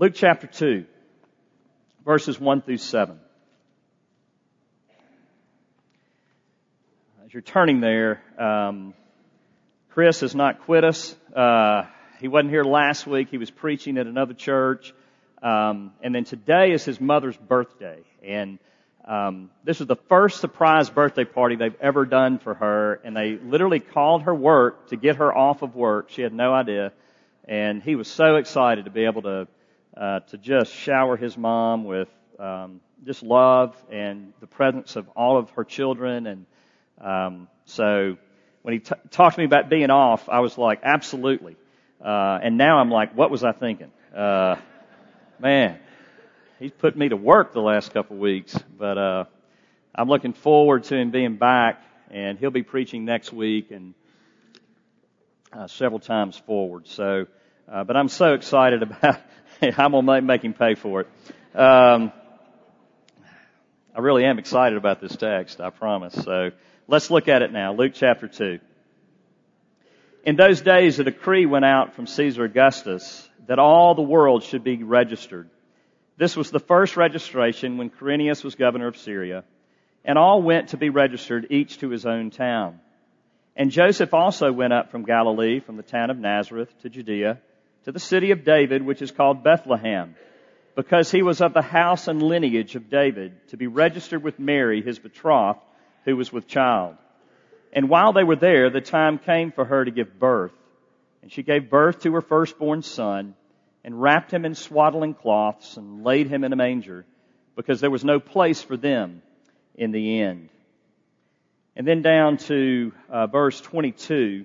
Luke chapter 2, verses 1 through 7. As you're turning there, Chris has not quit us. He wasn't here last week. He was preaching at another church. And then today is his mother's birthday. And this was the first surprise birthday party they've ever done for her. And they literally called her work to get her off of work. She had no idea. And he was so excited to be able to just shower his mom with just love and the presence of all of her children. And so when he talked to me about being off, I was like, absolutely. And now I'm like, what was I thinking? Man, he's put me to work the last couple of weeks. But I'm looking forward to him being back, and he'll be preaching next week and several times forward. So, but I'm so excited about I'm going to make him pay for it. I really am excited about this text, I promise. So let's look at it now. Luke chapter 2. In those days, a decree went out from Caesar Augustus that all the world should be registered. This was the first registration when Quirinius was governor of Syria, and all went to be registered, each to his own town. And Joseph also went up from Galilee, from the town of Nazareth to Judea, to the city of David, which is called Bethlehem, because he was of the house and lineage of David, to be registered with Mary, his betrothed, who was with child. And while they were there, the time came for her to give birth. And she gave birth to her firstborn son, and wrapped him in swaddling cloths, and laid him in a manger, because there was no place for them in the inn. And then down to verse 22.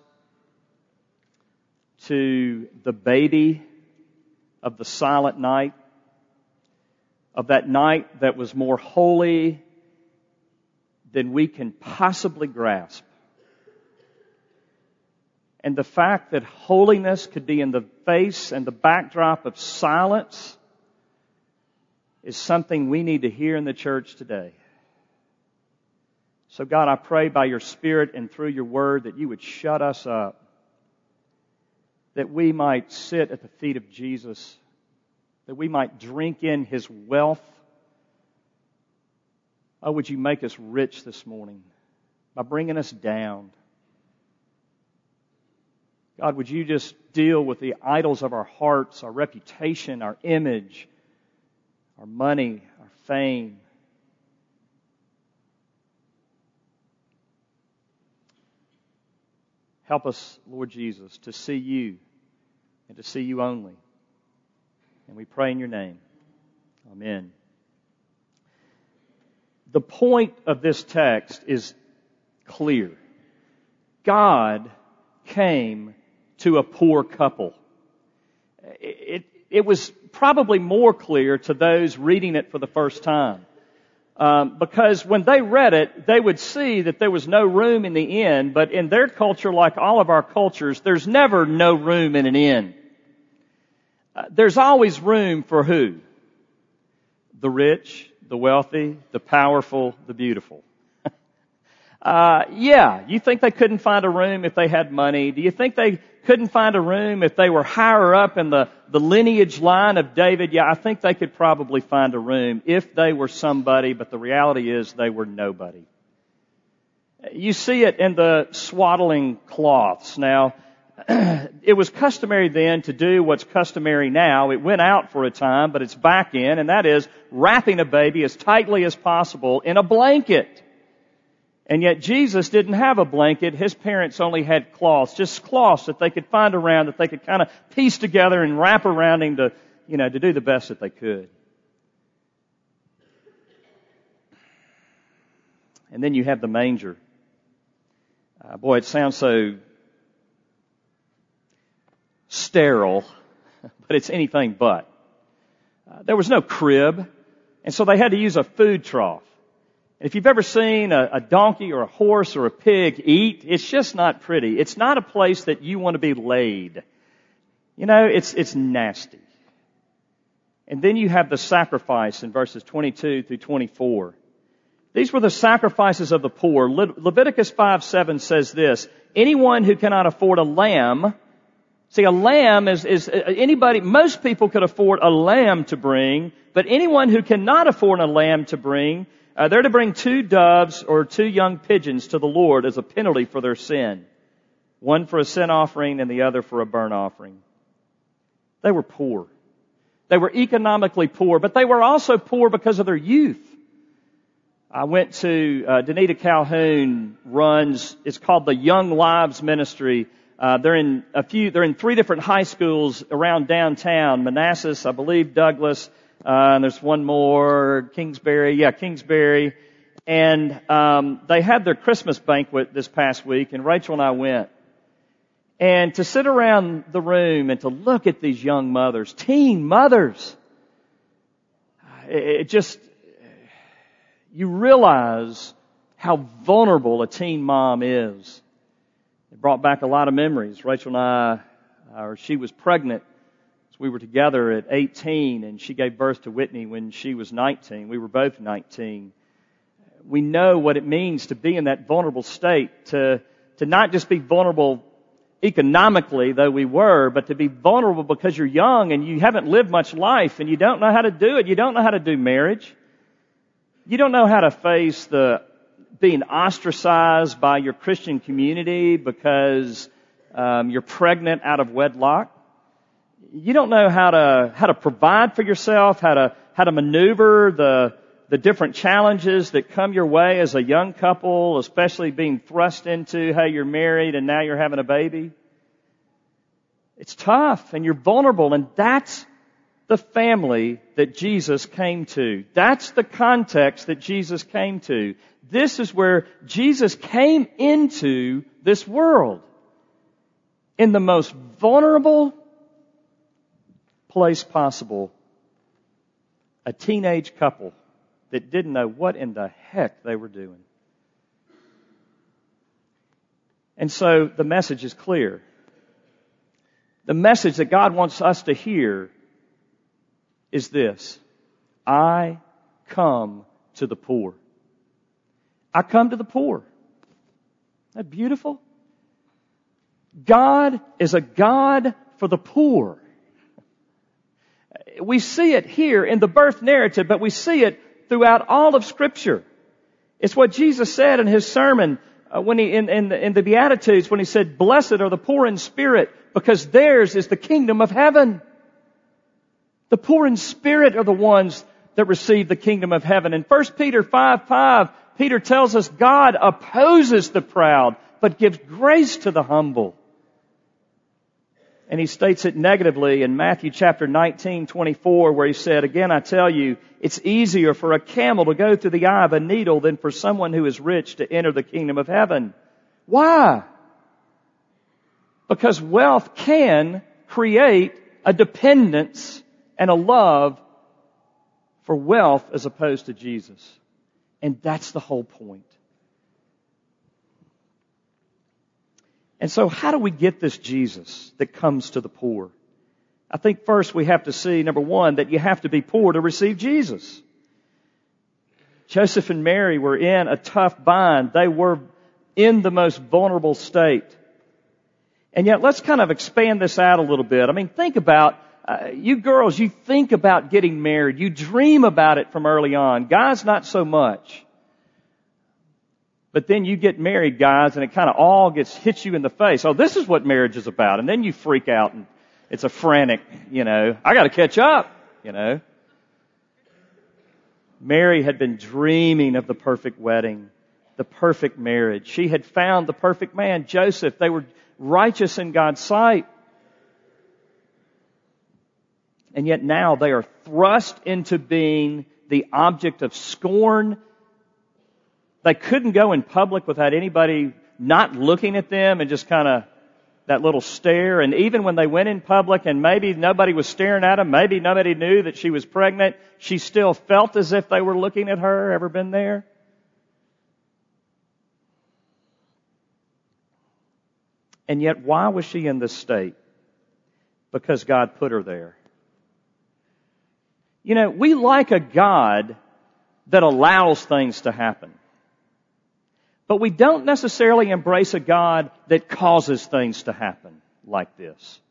to the baby of the silent night, of that night that was more holy than we can possibly grasp. And the fact that holiness could be in the face and the backdrop of silence is something we need to hear in the church today. So God, I pray by your Spirit and through your word that you would shut us up, that we might sit at the feet of Jesus, that we might drink in his wealth. Oh, would you make us rich this morning by bringing us down? God, would you just deal with the idols of our hearts, our reputation, our image, our money, our fame. Help us, Lord Jesus, to see you and to see you only. And we pray in your name. Amen. The point of this text is clear. God came to a poor couple. It was probably more clear to those reading it for the first time. Because when they read it, they would see that there was no room in the inn, but in their culture, like all of our cultures, there's never no room in an inn. There's always room for who? The rich, the wealthy, the powerful, the beautiful. Yeah, you think they couldn't find a room if they had money? Do you think they couldn't find a room if they were higher up in the lineage line of David? Yeah, I think they could probably find a room if they were somebody, but the reality is they were nobody. You see it in the swaddling cloths. Now, it was customary then to do what's customary now. It went out for a time, but it's back in, and that is wrapping a baby as tightly as possible in a blanket. And yet Jesus didn't have a blanket. His parents only had cloths, just cloths that they could find around, that they could kind of piece together and wrap around him to, you know, to do the best that they could. And then you have the manger. Boy, it sounds so sterile, but it's anything but. There was no crib. And so they had to use a food trough. If you've ever seen a donkey or a horse or a pig eat, it's just not pretty. It's not a place that you want to be laid. You know, it's nasty. And then you have the sacrifice in verses 22 through 24. These were the sacrifices of the poor. Leviticus 5:7 says this, anyone who cannot afford a lamb, see, a lamb is anybody, most people could afford a lamb to bring, but anyone who cannot afford a lamb to bring, they're to bring 2 doves or 2 young pigeons to the Lord as a penalty for their sin. One for a sin offering and the other for a burnt offering. They were poor. They were economically poor, but they were also poor because of their youth. I went to Danita Calhoun runs, it's called the Young Lives Ministry. They're in 3 different high schools around downtown, Manassas, I believe, Douglas, and there's one more, Kingsbury. And they had their Christmas banquet this past week, and Rachel and I went. And to sit around the room and to look at these young mothers, teen mothers, it just, you realize how vulnerable a teen mom is. It brought back a lot of memories. Rachel and I, or she was pregnant. So we were together at 18, and she gave birth to Whitney when she was 19. We were both 19. We know what it means to be in that vulnerable state, to not just be vulnerable economically, though we were, but to be vulnerable because you're young and you haven't lived much life and you don't know how to do it. You don't know how to do marriage. You don't know how to face the being ostracized by your Christian community because you're pregnant out of wedlock. You don't know how to provide for yourself, how to maneuver the different challenges that come your way as a young couple, especially being thrust into how you're married and now you're having a baby. It's tough and you're vulnerable, and that's the family that Jesus came to. That's the context that Jesus came to. This is where Jesus came into this world, in the most vulnerable place possible. A teenage couple that didn't know what in the heck they were doing. And so the message is clear. The message that God wants us to hear is this: I come to the poor. I come to the poor. Isn't that beautiful? God is a God for the poor. We see it here in the birth narrative, but we see it throughout all of Scripture. It's what Jesus said in his sermon when he in the Beatitudes, when he said, "Blessed are the poor in spirit, because theirs is the kingdom of heaven." The poor in spirit are the ones that receive the kingdom of heaven. In 1 Peter 5:5, Peter tells us God opposes the proud, but gives grace to the humble. And he states it negatively in Matthew chapter 19:24, where he said, "Again, I tell you, it's easier for a camel to go through the eye of a needle than for someone who is rich to enter the kingdom of heaven." Why? Because wealth can create a dependence and a love for wealth as opposed to Jesus. And that's the whole point. And so how do we get this Jesus that comes to the poor? I think first we have to see, number one, that you have to be poor to receive Jesus. Joseph and Mary were in a tough bind. They were in the most vulnerable state. And yet let's kind of expand this out a little bit. I mean, think about, you girls, you think about getting married. You dream about it from early on. Guys, not so much. But then you get married, guys, and it kind of all hits you in the face. Oh, this is what marriage is about. And then you freak out, and it's a frantic, I got to catch up, Mary had been dreaming of the perfect wedding, the perfect marriage. She had found the perfect man, Joseph. They were righteous in God's sight. And yet now they are thrust into being the object of scorn. They couldn't go in public without anybody not looking at them and just kind of, that little stare. And even when they went in public and maybe nobody was staring at them, maybe nobody knew that she was pregnant, she still felt as if they were looking at her. Ever been there? And yet, why was she in this state? Because God put her there. You know, we like a God that allows things to happen. But we don't necessarily embrace a God that causes things to happen like this.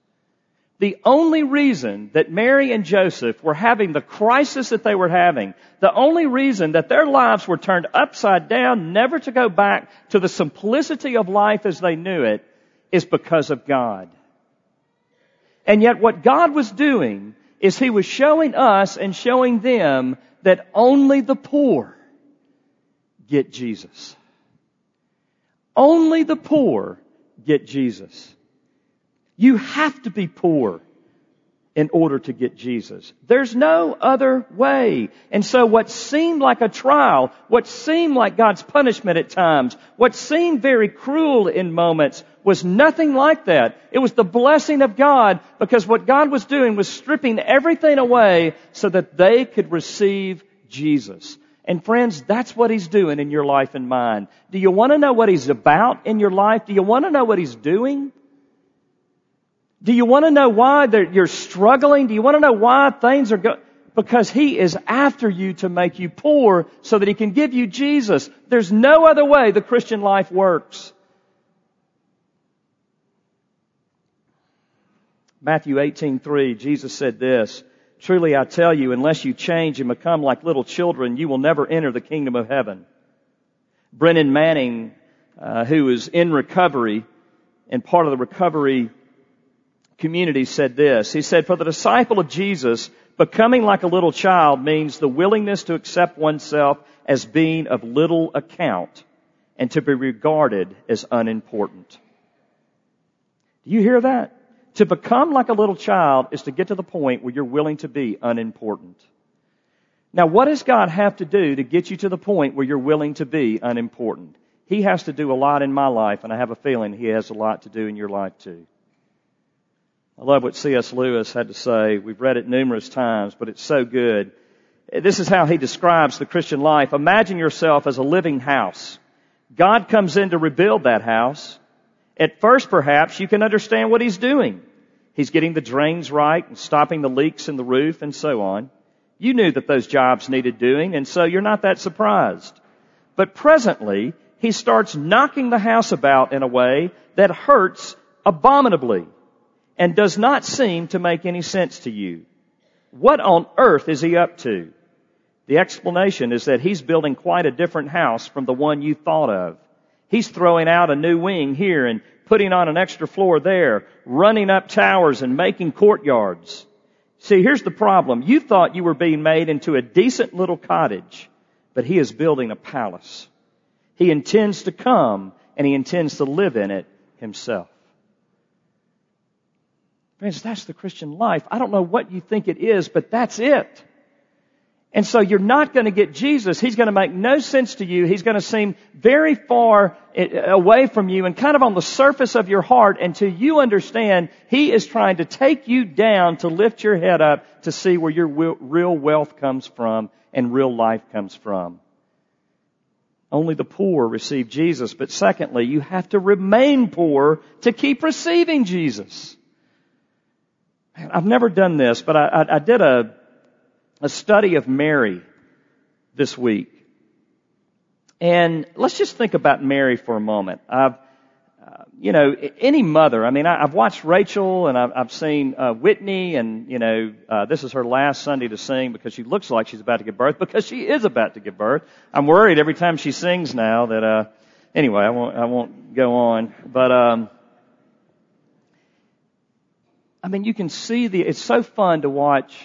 The only reason that Mary and Joseph were having the crisis that they were having, the only reason that their lives were turned upside down, never to go back to the simplicity of life as they knew it, is because of God. And yet what God was doing is He was showing us and showing them that only the poor get Jesus. Only the poor get Jesus. You have to be poor in order to get Jesus. There's no other way. And so what seemed like a trial, what seemed like God's punishment at times, what seemed very cruel in moments was nothing like that. It was the blessing of God, because what God was doing was stripping everything away so that they could receive Jesus. And friends, that's what He's doing in your life and mine. Do you want to know what He's about in your life? Do you want to know what He's doing? Do you want to know why you're struggling? Do you want to know why things are going? Because He is after you to make you poor so that He can give you Jesus. There's no other way the Christian life works. Matthew 18:3, Jesus said this, "Truly I tell you, unless you change and become like little children, you will never enter the kingdom of heaven." Brennan Manning, who is in recovery and part of the recovery community, said this. He said, "For the disciple of Jesus, becoming like a little child means the willingness to accept oneself as being of little account and to be regarded as unimportant." Do you hear that? To become like a little child is to get to the point where you're willing to be unimportant. Now, what does God have to do to get you to the point where you're willing to be unimportant? He has to do a lot in my life, and I have a feeling He has a lot to do in your life too. I love what C.S. Lewis had to say. We've read it numerous times, but it's so good. This is how he describes the Christian life. Imagine yourself as a living house. God comes in to rebuild that house. At first, perhaps, you can understand what He's doing. He's getting the drains right and stopping the leaks in the roof and so on. You knew that those jobs needed doing, and so you're not that surprised. But presently, He starts knocking the house about in a way that hurts abominably and does not seem to make any sense to you. What on earth is He up to? The explanation is that He's building quite a different house from the one you thought of. He's throwing out a new wing here and putting on an extra floor there, running up towers and making courtyards. See, here's the problem. You thought you were being made into a decent little cottage, but He is building a palace. He intends to come, and He intends to live in it Himself. Friends, that's the Christian life. I don't know what you think it is, but that's it. And so you're not going to get Jesus. He's going to make no sense to you. He's going to seem very far away from you and kind of on the surface of your heart until you understand He is trying to take you down to lift your head up to see where your real wealth comes from and real life comes from. Only the poor receive Jesus. But secondly, you have to remain poor to keep receiving Jesus. Man, I've never done this, but I did a study of Mary this week. And let's just think about Mary for a moment. Any mother, I've watched Rachel and I've seen Whitney, and, this is her last Sunday to sing because she looks like she's about to give birth, because she is about to give birth. I'm worried every time she sings now that, anyway, I won't go on. But, you can see it's so fun to watch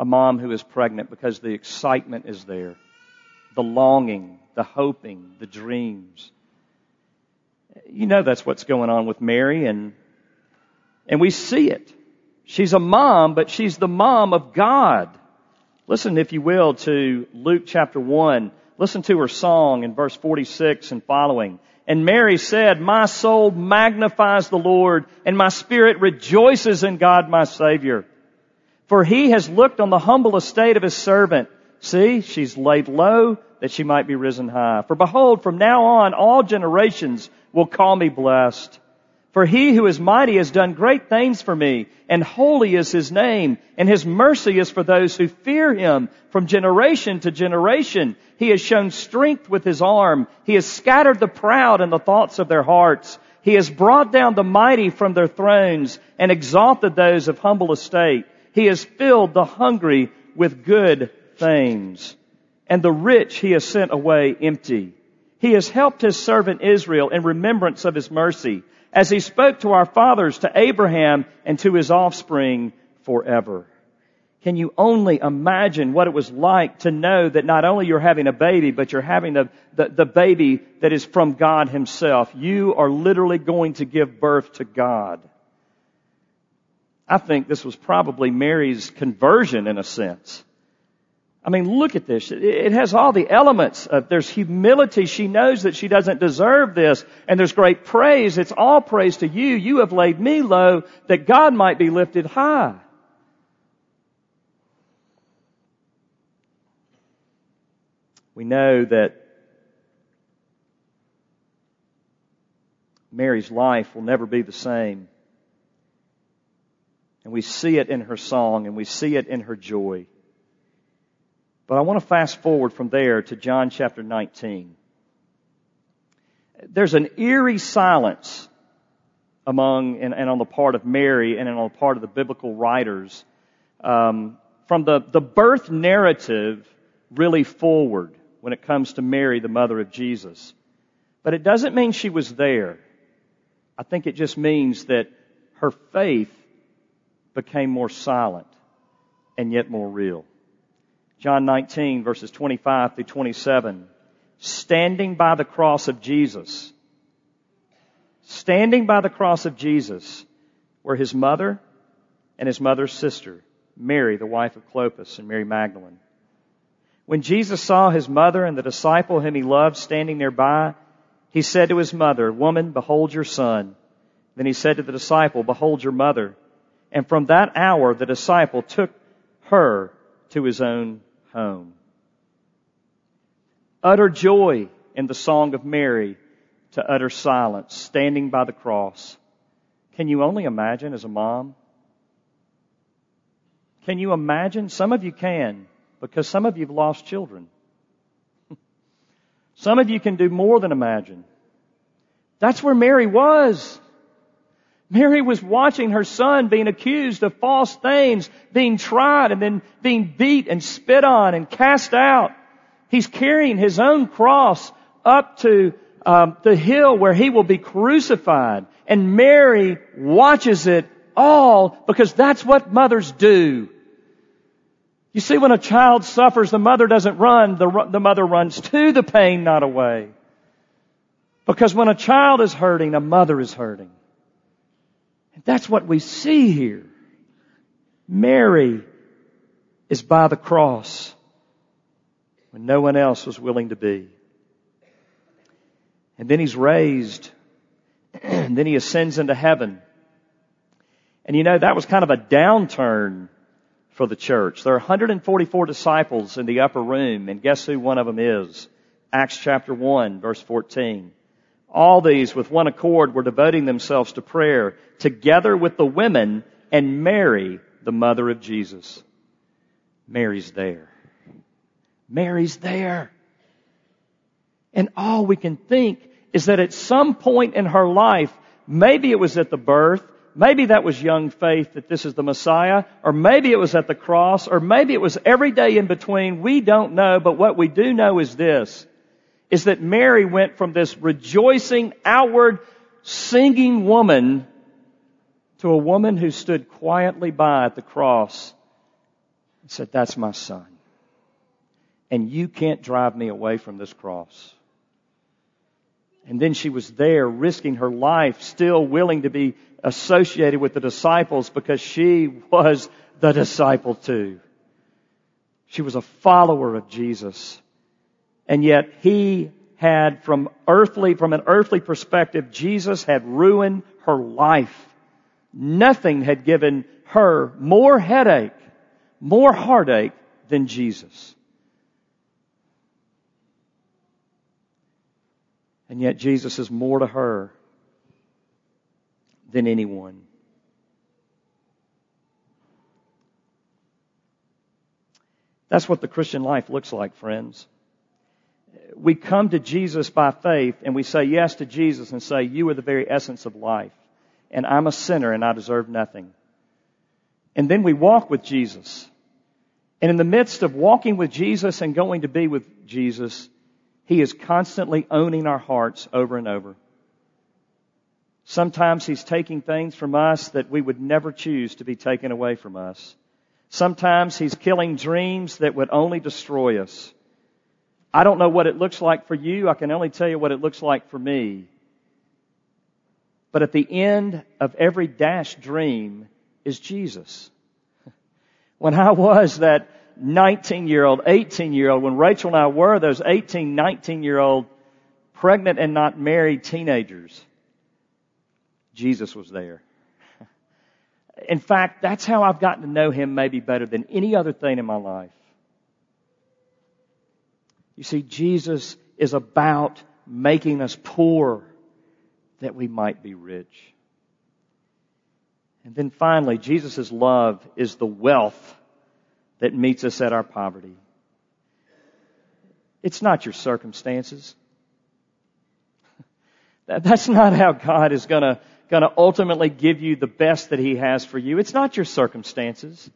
a mom who is pregnant, because the excitement is there, the longing, the hoping, the dreams. You know that's what's going on with Mary, and we see it. She's a mom, but she's the mom of God. Listen, if you will, to Luke chapter 1. Listen to her song in verse 46 and following. And Mary said, "My soul magnifies the Lord, and my spirit rejoices in God my Savior. For he has looked on the humble estate of his servant." See, she's laid low that she might be risen high. "For behold, from now on all generations will call me blessed. For he who is mighty has done great things for me, and holy is his name, and his mercy is for those who fear him from generation to generation. He has shown strength with his arm. He has scattered the proud in the thoughts of their hearts. He has brought down the mighty from their thrones and exalted those of humble estate. He has filled the hungry with good things, and the rich he has sent away empty. He has helped his servant Israel in remembrance of his mercy, as he spoke to our fathers, to Abraham, and to his offspring forever." Can you only imagine what it was like to know that not only you're having a baby, but you're having the baby that is from God himself? You are literally going to give birth to God. I think this was probably Mary's conversion in a sense. I mean, look at this. It has all the elements of, there's humility. She knows that she doesn't deserve this. And there's great praise. It's all praise to you. You have laid me low that God might be lifted high. We know that Mary's life will never be the same. And we see it in her song, and we see it in her joy. But I want to fast forward from there to John chapter 19. There's an eerie silence among and on the part of Mary and on the part of the biblical writers from the birth narrative really forward when it comes to Mary, the mother of Jesus. But it doesn't mean she was there. I think it just means that her faith became more silent and yet more real. John 19, verses 25 through 27, standing by the cross of Jesus were his mother and his mother's sister, Mary, the wife of Clopas, and Mary Magdalene. When Jesus saw his mother and the disciple whom he loved standing nearby, he said to his mother, "Woman, behold your son." Then he said to the disciple, "Behold your mother." And from that hour, the disciple took her to his own home. Utter joy in the song of Mary to utter silence, standing by the cross. Can you only imagine as a mom? Can you imagine? Some of you can, because some of you have lost children. Some of you can do more than imagine. That's where Mary was. Mary was watching her son being accused of false things, being tried and then being beat and spit on and cast out. He's carrying his own cross up to the hill where he will be crucified. And Mary watches it all because that's what mothers do. You see, when a child suffers, the mother doesn't run. The mother runs to the pain, not away. Because when a child is hurting, a mother is hurting. That's what we see here. Mary is by the cross when no one else was willing to be. And then he's raised, and then he ascends into heaven. And you know, that was kind of a downturn for the church. There are 144 disciples in the upper room, and guess who one of them is? Acts chapter 1, verse 14. All these, with one accord, were devoting themselves to prayer, together with the women and Mary, the mother of Jesus. Mary's there. Mary's there. And all we can think is that at some point in her life, maybe it was at the birth, maybe that was young faith that this is the Messiah, or maybe it was at the cross, or maybe it was every day in between. We don't know, but what we do know is this. Is that Mary went from this rejoicing, outward, singing woman to a woman who stood quietly by at the cross and said, "That's my son. And you can't drive me away from this cross." And then she was there risking her life, still willing to be associated with the disciples because she was the disciple too. She was a follower of Jesus. And yet he had, from an earthly perspective, Jesus had ruined her life. Nothing had given her more headache, more heartache than Jesus. And yet Jesus is more to her than anyone. That's what the Christian life looks like, friends. We come to Jesus by faith and we say yes to Jesus and say, you are the very essence of life. And I'm a sinner and I deserve nothing. And then we walk with Jesus. And in the midst of walking with Jesus and going to be with Jesus, He is constantly owning our hearts over and over. Sometimes He's taking things from us that we would never choose to be taken away from us. Sometimes He's killing dreams that would only destroy us. I don't know what it looks like for you. I can only tell you what it looks like for me. But at the end of every dashed dream is Jesus. When I was that 19-year-old, 18-year-old, when Rachel and I were those 18, 19-year-old pregnant and not married teenagers, Jesus was there. In fact, that's how I've gotten to know Him maybe better than any other thing in my life. You see, Jesus is about making us poor that we might be rich. And then finally, Jesus' love is the wealth that meets us at our poverty. It's not your circumstances. That's not how God is going to ultimately give you the best that He has for you. It's not your circumstances.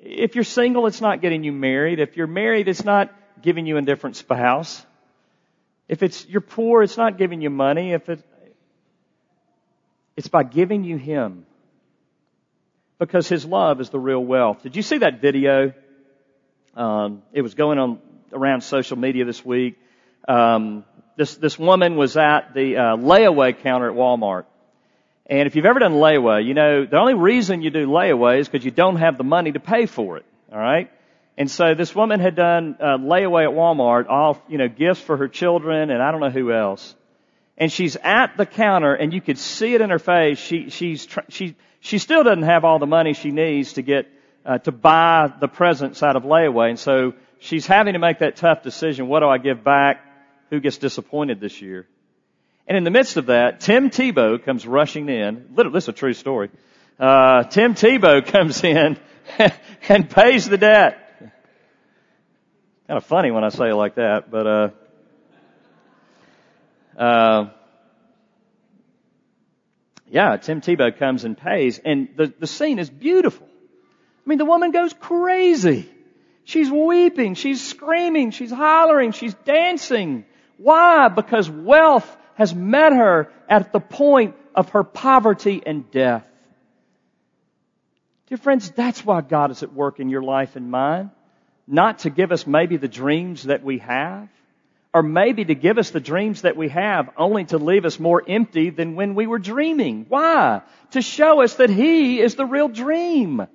If you're single, it's not getting you married. If you're married, it's not giving you a different spouse. If you're poor, it's not giving you money. It's by giving you Him. Because His love is the real wealth. Did you see that video? It was going on around social media this week. This woman was at the layaway counter at Walmart. And if you've ever done layaway, you know, the only reason you do layaway is because you don't have the money to pay for it. All right? And so this woman had done layaway at Walmart, all, you know, gifts for her children and I don't know who else. And she's at the counter and you could see it in her face. She still doesn't have all the money she needs to get, to buy the presents out of layaway. And so she's having to make that tough decision. What do I give back? Who gets disappointed this year? And in the midst of that, Tim Tebow comes rushing in. Literally, this is a true story. Tim Tebow comes in and pays the debt. Kind of funny when I say it like that, but yeah, Tim Tebow comes and pays, and the scene is beautiful. I mean, the woman goes crazy. She's weeping, she's screaming, she's hollering, she's dancing. Why? Because wealth has met her at the point of her poverty and death. Dear friends, that's why God is at work in your life and mine. Not to give us maybe the dreams that we have, or maybe to give us the dreams that we have only to leave us more empty than when we were dreaming. Why? To show us that He is the real dream.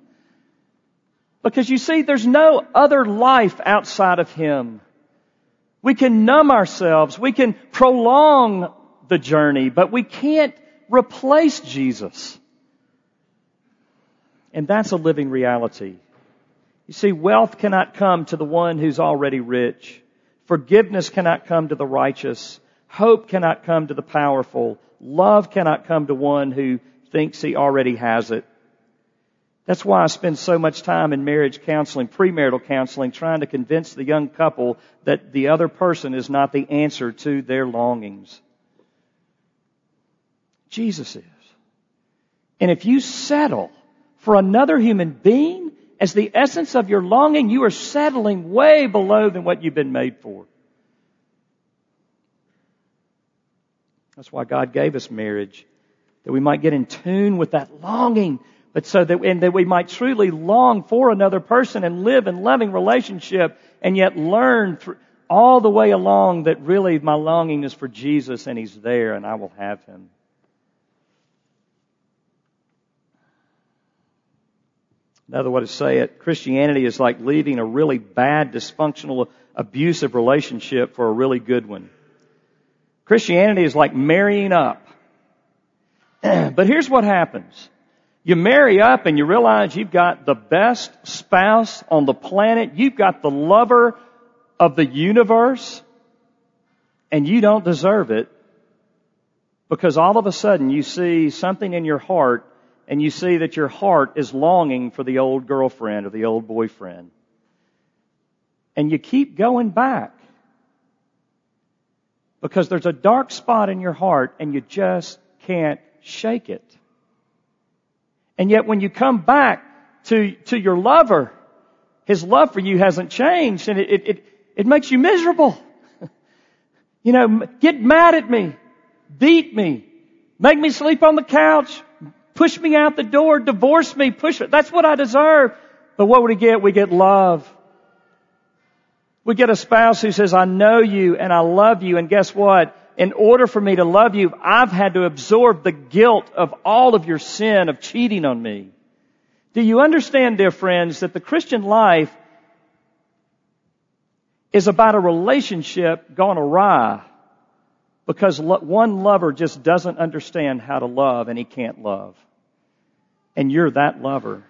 Because you see, there's no other life outside of Him. We can numb ourselves, we can prolong the journey, but we can't replace Jesus. And that's a living reality. You see, wealth cannot come to the one who's already rich. Forgiveness cannot come to the righteous. Hope cannot come to the powerful. Love cannot come to one who thinks he already has it. That's why I spend so much time in marriage counseling, premarital counseling, trying to convince the young couple that the other person is not the answer to their longings. Jesus is. And if you settle for another human being, as the essence of your longing, you are settling way below than what you've been made for. That's why God gave us marriage, that we might get in tune with that longing, but that we might truly long for another person and live in loving relationship, and yet learn all the way along that really my longing is for Jesus, and He's there, and I will have Him. Another way to say it, Christianity is like leaving a really bad, dysfunctional, abusive relationship for a really good one. Christianity is like marrying up. But here's what happens. You marry up and you realize you've got the best spouse on the planet. You've got the lover of the universe. And you don't deserve it, because all of a sudden you see something in your heart, and you see that your heart is longing for the old girlfriend or the old boyfriend. And you keep going back because there's a dark spot in your heart and you just can't shake it. And yet when you come back to your lover, his love for you hasn't changed, and it makes you miserable. You know, get mad at me, beat me, make me sleep on the couch, push me out the door, divorce me, push it. That's what I deserve. But what we get? We get love. We get a spouse who says, I know you and I love you. And guess what? In order for me to love you, I've had to absorb the guilt of all of your sin of cheating on me. Do you understand, dear friends, that the Christian life is about a relationship gone awry because one lover just doesn't understand how to love, and he can't love. And you're that lover.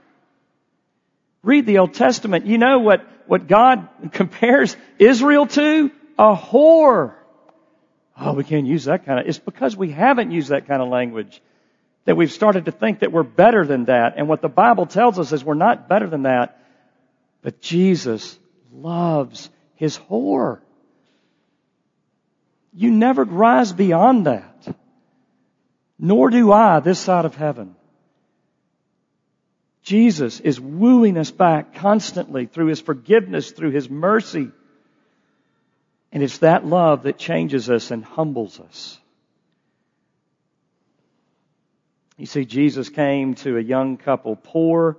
Read the Old Testament. You know what God compares Israel to? A whore. Oh, we can't use that kind of... It's because we haven't used that kind of language that we've started to think that we're better than that. And what the Bible tells us is we're not better than that. But Jesus loves his whore. You never rise beyond that. Nor do I this side of heaven. Jesus is wooing us back constantly through his forgiveness, through his mercy. And it's that love that changes us and humbles us. You see, Jesus came to a young couple, poor,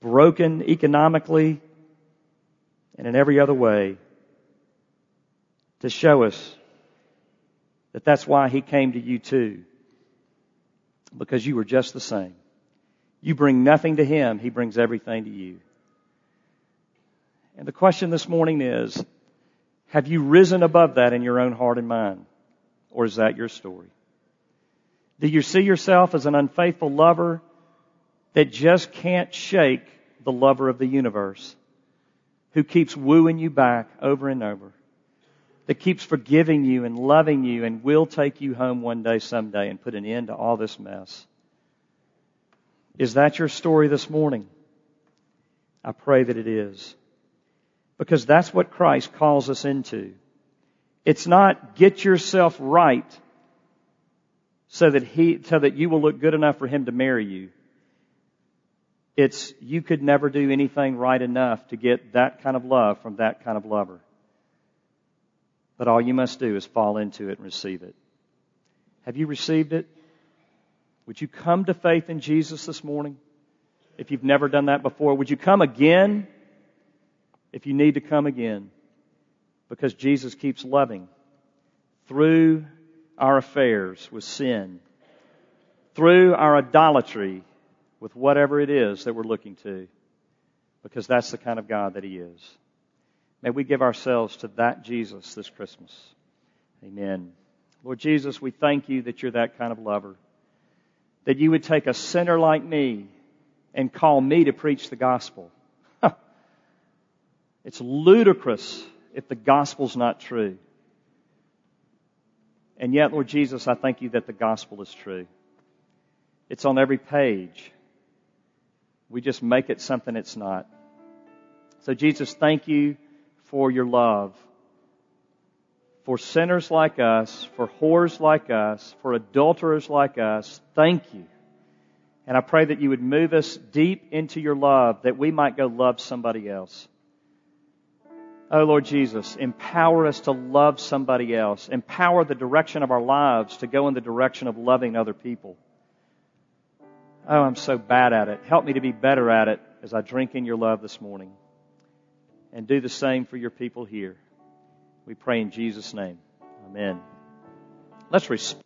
broken economically, and in every other way, to show us that that's why he came to you too. Because you were just the same. You bring nothing to him. He brings everything to you. And the question this morning is, have you risen above that in your own heart and mind? Or is that your story? Do you see yourself as an unfaithful lover that just can't shake the lover of the universe, who keeps wooing you back over and over, that keeps forgiving you and loving you and will take you home one day someday and put an end to all this mess? Is that your story this morning? I pray that it is. Because that's what Christ calls us into. It's not get yourself right so that you will look good enough for him to marry you. It's you could never do anything right enough to get that kind of love from that kind of lover. But all you must do is fall into it and receive it. Have you received it? Would you come to faith in Jesus this morning? If you've never done that before, would you come again? If you need to come again, because Jesus keeps loving through our affairs with sin, through our idolatry with whatever it is that we're looking to, because that's the kind of God that he is. May we give ourselves to that Jesus this Christmas. Amen. Lord Jesus, we thank you that you're that kind of lover, that you would take a sinner like me and call me to preach the gospel. It's ludicrous if the gospel's not true. And yet, Lord Jesus, I thank you that the gospel is true. It's on every page. We just make it something it's not. So, Jesus, thank you for your love. For sinners like us, for whores like us, for adulterers like us, thank you. And I pray that you would move us deep into your love, that we might go love somebody else. Oh, Lord Jesus, empower us to love somebody else. Empower the direction of our lives to go in the direction of loving other people. Oh, I'm so bad at it. Help me to be better at it as I drink in your love this morning. And do the same for your people here. We pray in Jesus' name. Amen. Let's respond.